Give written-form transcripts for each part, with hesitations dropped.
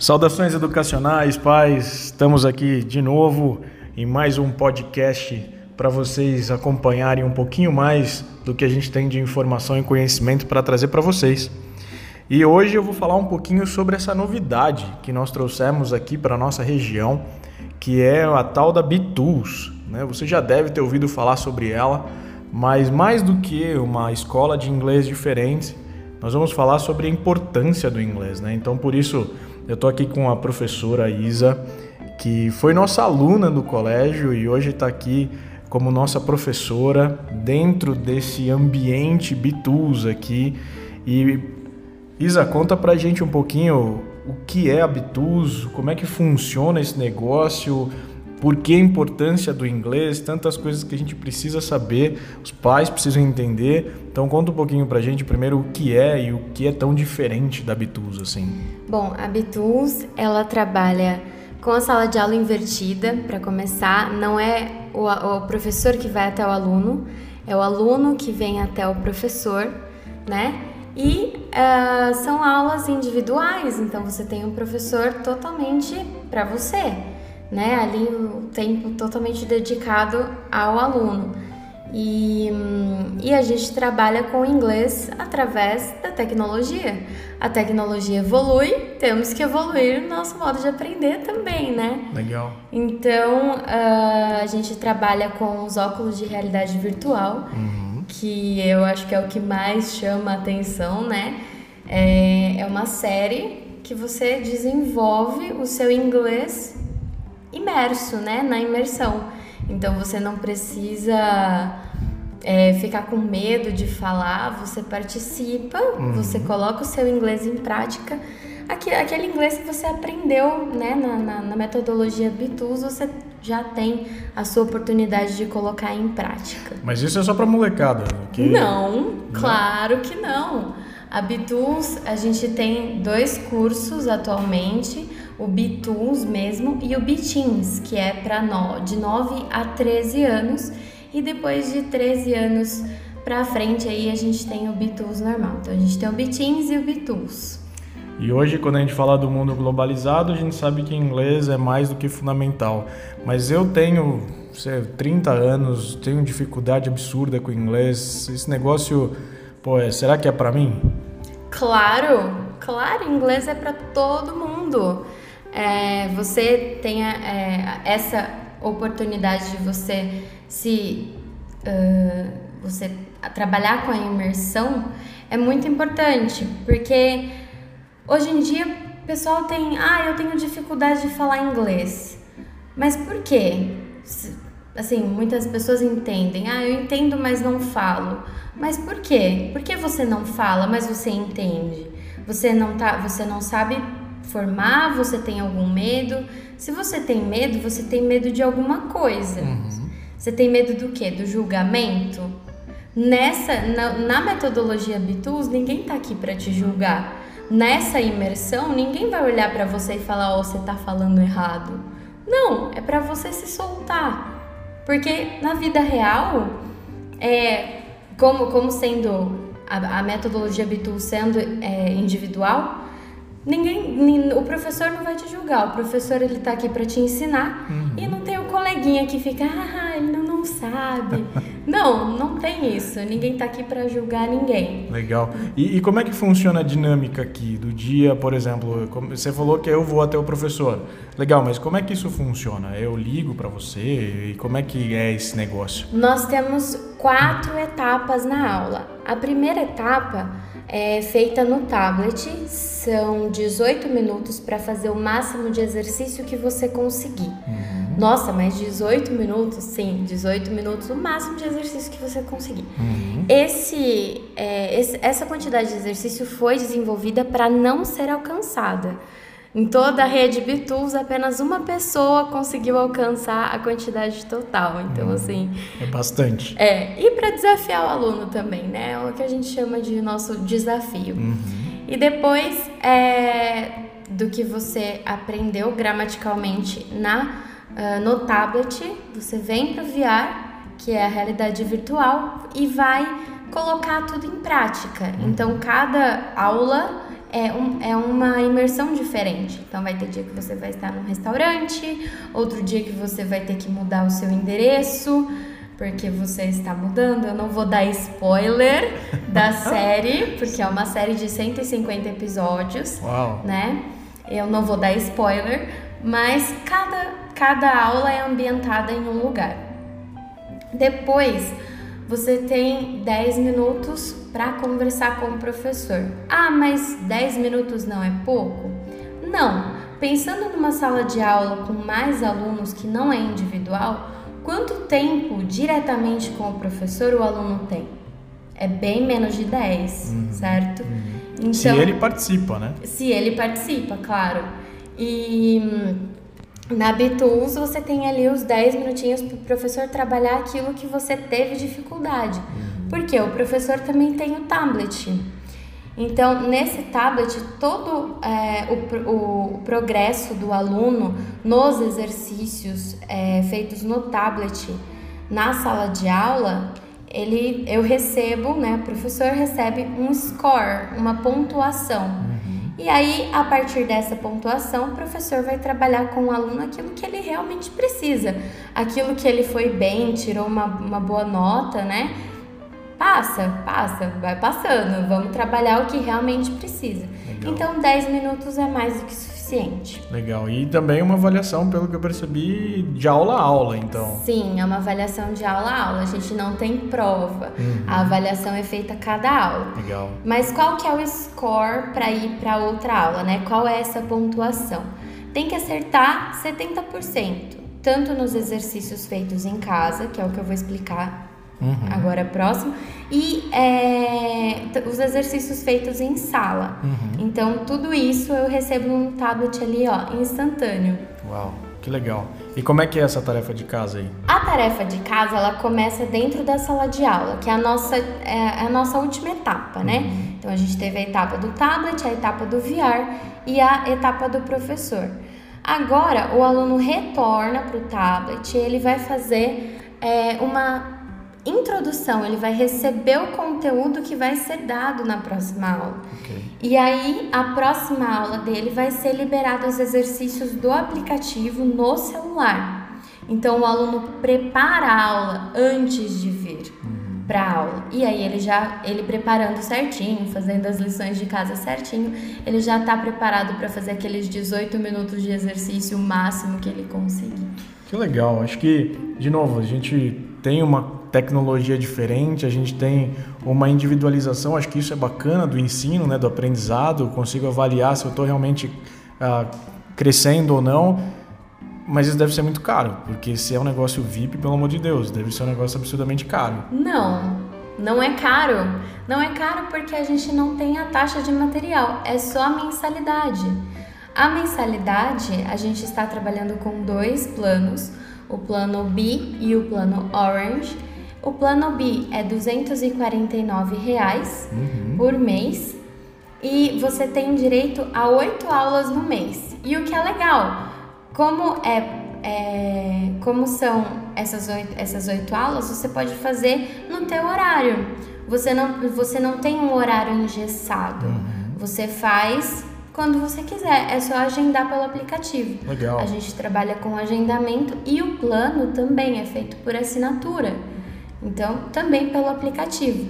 Saudações educacionais, pais, estamos aqui de novo em mais um podcast para vocês acompanharem um pouquinho mais do que a gente tem de informação e conhecimento para trazer para vocês. E hoje eu vou falar um pouquinho sobre essa novidade que nós trouxemos aqui para a nossa região, que é a tal da Bitools, né? Você já deve ter ouvido falar sobre ela, mas mais do que uma escola de inglês diferente, nós vamos falar sobre a importância do inglês, né? Então, por isso, eu estou aqui com a professora Isa, que foi nossa aluna do colégio e hoje está aqui como nossa professora dentro desse ambiente Bitools aqui. E Isa, conta pra gente um pouquinho o que é a Bitools, como é que funciona esse negócio, por que a importância do inglês, tantas coisas que a gente precisa saber, os pais precisam entender. Então conta um pouquinho pra gente primeiro o que é e o que é tão diferente da Bitools, assim. Bom, a Bitools, ela trabalha com a sala de aula invertida, para começar. Não é o professor que vai até o aluno, é o aluno que vem até o professor, né? E são aulas individuais, então você tem um professor totalmente para você, né? Ali o tempo totalmente dedicado ao aluno. E a gente trabalha com inglês através da tecnologia. A tecnologia evolui, temos que evoluir o nosso modo de aprender também, né? Legal. Então, a gente trabalha com os óculos de realidade virtual, que eu acho que é o que mais chama a atenção, né? É uma série que você desenvolve o seu inglês imerso, né? Na imersão. Então você não precisa ficar com medo de falar, você participa, você coloca o seu inglês em prática. Aquele inglês que você aprendeu, né, na metodologia Bitools, você já tem a sua oportunidade de colocar em prática. Mas isso é só para molecada? Que... Não, claro que não. A Bitools, a gente tem 2 cursos atualmente, o Bitools mesmo e o B-Teens, que é para de 9 a 13 anos, e depois de 13 anos para frente aí a gente tem o Bitools normal. Então a gente tem o B-Teens e o Bitools. E hoje, quando a gente fala do mundo globalizado, a gente sabe que inglês é mais do que fundamental. Mas eu tenho 30 anos, tenho dificuldade absurda com inglês, esse negócio... será que é pra mim? Claro, inglês é pra todo mundo. Você tem essa oportunidade de você você trabalhar com a imersão é muito importante, porque hoje em dia o pessoal tem, eu tenho dificuldade de falar inglês. Mas por quê? Assim, muitas pessoas entendem, eu entendo, mas não falo. Mas por quê? Por que você não fala, mas você entende? Você não sabe formar, você tem algum medo? Se você tem medo, você tem medo de alguma coisa. Você tem medo do quê? Do julgamento? Na metodologia Bitools, ninguém tá aqui para te julgar. Nessa imersão, ninguém vai olhar para você e falar, você tá falando errado. Não, é para você se soltar. Porque na vida real, como sendo a metodologia Bitools sendo individual, o professor não vai te julgar. O professor, ele tá aqui para te ensinar. E não tem o coleguinha que fica, ele não sabe. Não tem isso. Ninguém tá aqui para julgar ninguém. Legal. E como é que funciona a dinâmica aqui do dia, por exemplo? Você falou que eu vou até o professor. Legal, mas como é que isso funciona? Eu ligo para você? E como é que é esse negócio? Nós temos 4 etapas na aula. A primeira etapa é feita no tablet, são 18 minutos para fazer o máximo de exercício que você conseguir. Nossa, mas 18 minutos? Sim, 18 minutos, o máximo de exercício que você conseguir. Essa quantidade de exercício foi desenvolvida para não ser alcançada. Em toda a rede Bitools, apenas uma pessoa conseguiu alcançar a quantidade total. Então, assim... é bastante. E para desafiar o aluno também, né? É o que a gente chama de nosso desafio. E depois do que você aprendeu gramaticalmente no tablet, você vem para o VR, que é a realidade virtual, e vai colocar tudo em prática. Então, cada aula... é uma imersão diferente. Então vai ter dia que você vai estar num restaurante, outro dia que você vai ter que mudar o seu endereço, porque você está mudando. Eu não vou dar spoiler da série, porque é uma série de 150 episódios, Uau. Né? Eu não vou dar spoiler, mas cada aula é ambientada em um lugar. Depois, você tem 10 minutos para conversar com o professor. Ah, mas 10 minutos não é pouco? Não. Pensando numa sala de aula com mais alunos que não é individual, quanto tempo diretamente com o professor o aluno tem? É bem menos de 10, certo? Então, se ele participa, né? Se ele participa, claro. E na Bitools você tem ali os 10 minutinhos para o professor trabalhar aquilo que você teve dificuldade. Porque o professor também tem o tablet. Então, nesse tablet, todo o progresso do aluno nos exercícios feitos no tablet na sala de aula, eu recebo, né, o professor recebe um score, uma pontuação. E aí, a partir dessa pontuação, o professor vai trabalhar com o aluno aquilo que ele realmente precisa. Aquilo que ele foi bem, tirou uma boa nota, né? Passa, vai passando. Vamos trabalhar o que realmente precisa. Legal. Então, 10 minutos é mais do que suficiente. Legal. E também uma avaliação, pelo que eu percebi, de aula a aula, então. Sim, é uma avaliação de aula a aula. A gente não tem prova. A avaliação é feita a cada aula. Legal. Mas qual que é o score para ir para outra aula, né? Qual é essa pontuação? Tem que acertar 70%. Tanto nos exercícios feitos em casa, que é o que eu vou explicar agora próximo, e os exercícios feitos em sala. Então tudo isso eu recebo num tablet ali, ó, instantâneo. Uau, que legal. E como é que é essa tarefa de casa aí? A tarefa de casa, ela começa dentro da sala de aula, que é a nossa última etapa, né? Então a gente teve a etapa do tablet, a etapa do VR e a etapa do professor. Agora o aluno retorna pro tablet e ele vai fazer uma introdução, ele vai receber o conteúdo que vai ser dado na próxima aula. E aí, a próxima aula dele vai ser liberado os exercícios do aplicativo no celular. Então, o aluno prepara a aula antes de vir para a aula. E aí, ele preparando certinho, fazendo as lições de casa certinho, ele já está preparado para fazer aqueles 18 minutos de exercício, o máximo que ele conseguir. Que legal. Acho que, de novo, a gente tem uma tecnologia diferente, a gente tem uma individualização, acho que isso é bacana do ensino, né, do aprendizado. Eu consigo avaliar se eu estou realmente crescendo ou não, mas isso deve ser muito caro, porque se é um negócio VIP, pelo amor de Deus, deve ser um negócio absurdamente caro. Não é caro. Não é caro porque a gente não tem a taxa de material, é só a mensalidade. A mensalidade, a gente está trabalhando com 2 planos, o plano B e o plano Orange. O plano B é R$ 249 por mês e você tem direito a 8 aulas no mês. E o que é legal, como são essas 8 aulas, você pode fazer no teu horário. Você não tem um horário engessado, você faz quando você quiser, é só agendar pelo aplicativo. Legal. A gente trabalha com agendamento e o plano também é feito por assinatura. Então, também pelo aplicativo.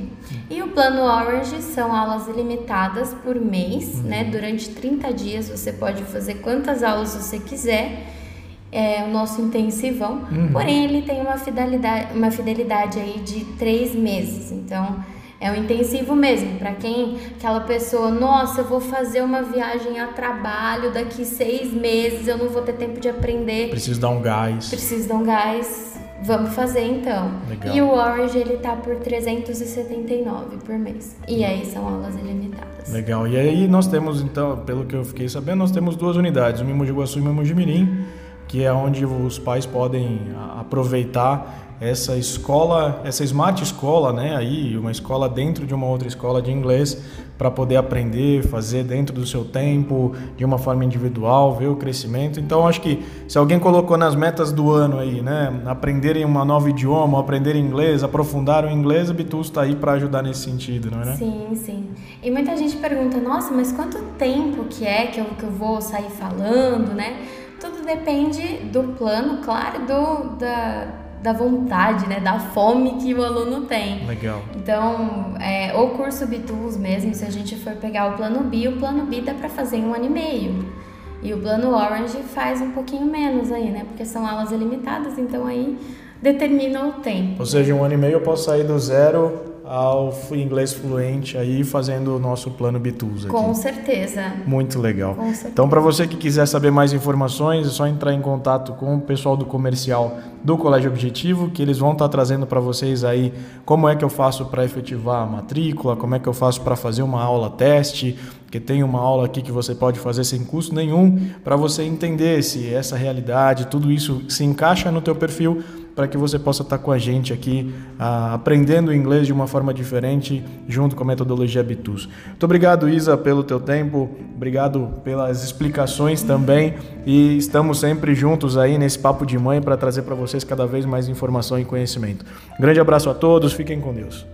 E o plano Orange são aulas ilimitadas por mês, né? Durante 30 dias você pode fazer quantas aulas você quiser. É o nosso intensivão. Porém, ele tem uma fidelidade aí de 3 meses. Então, é um intensivo mesmo. Para aquela pessoa, nossa, eu vou fazer uma viagem a trabalho daqui 6 meses, eu não vou ter tempo de aprender. Preciso dar um gás. Vamos fazer então. Legal. E o Orange, ele tá por R$379 por mês. E aí são aulas ilimitadas. Legal. E aí nós temos, então, pelo que eu fiquei sabendo, nós temos 2 unidades, o Mimojiçu e o Mimo de Mirim, que é onde os pais podem aproveitar essa escola, essa smart escola, né, aí uma escola dentro de uma outra escola de inglês para poder aprender, fazer dentro do seu tempo, de uma forma individual, ver o crescimento. Então, acho que se alguém colocou nas metas do ano aí, né, aprenderem um novo idioma, aprender inglês, aprofundar o inglês, a Bitools está aí para ajudar nesse sentido, não é? Né? Sim, sim. E muita gente pergunta, nossa, mas quanto tempo que é que eu vou sair falando, né? Tudo depende do plano, claro, da vontade, né, da fome que o aluno tem. Legal. Então, o curso Bitools mesmo, se a gente for pegar o plano B dá para fazer em 1 ano e meio. E o plano Orange faz um pouquinho menos aí, né, porque são aulas ilimitadas, então aí determina o tempo. Ou seja, em 1 ano e meio eu posso sair do 0 ao inglês fluente aí, fazendo o nosso plano Bitools aqui. Com certeza. Muito legal. Com certeza. Então, para você que quiser saber mais informações, é só entrar em contato com o pessoal do comercial do Colégio Objetivo, que eles vão estar trazendo para vocês aí como é que eu faço para efetivar a matrícula, como é que eu faço para fazer uma aula teste, porque tem uma aula aqui que você pode fazer sem custo nenhum, para você entender se essa realidade, tudo isso se encaixa no teu perfil, para que você possa estar com a gente aqui, aprendendo inglês de uma forma diferente, junto com a metodologia Bitools. Muito obrigado, Isa, pelo teu tempo, obrigado pelas explicações também, e estamos sempre juntos aí nesse Papo de Mãe para trazer para vocês cada vez mais informação e conhecimento. Grande abraço a todos, fiquem com Deus.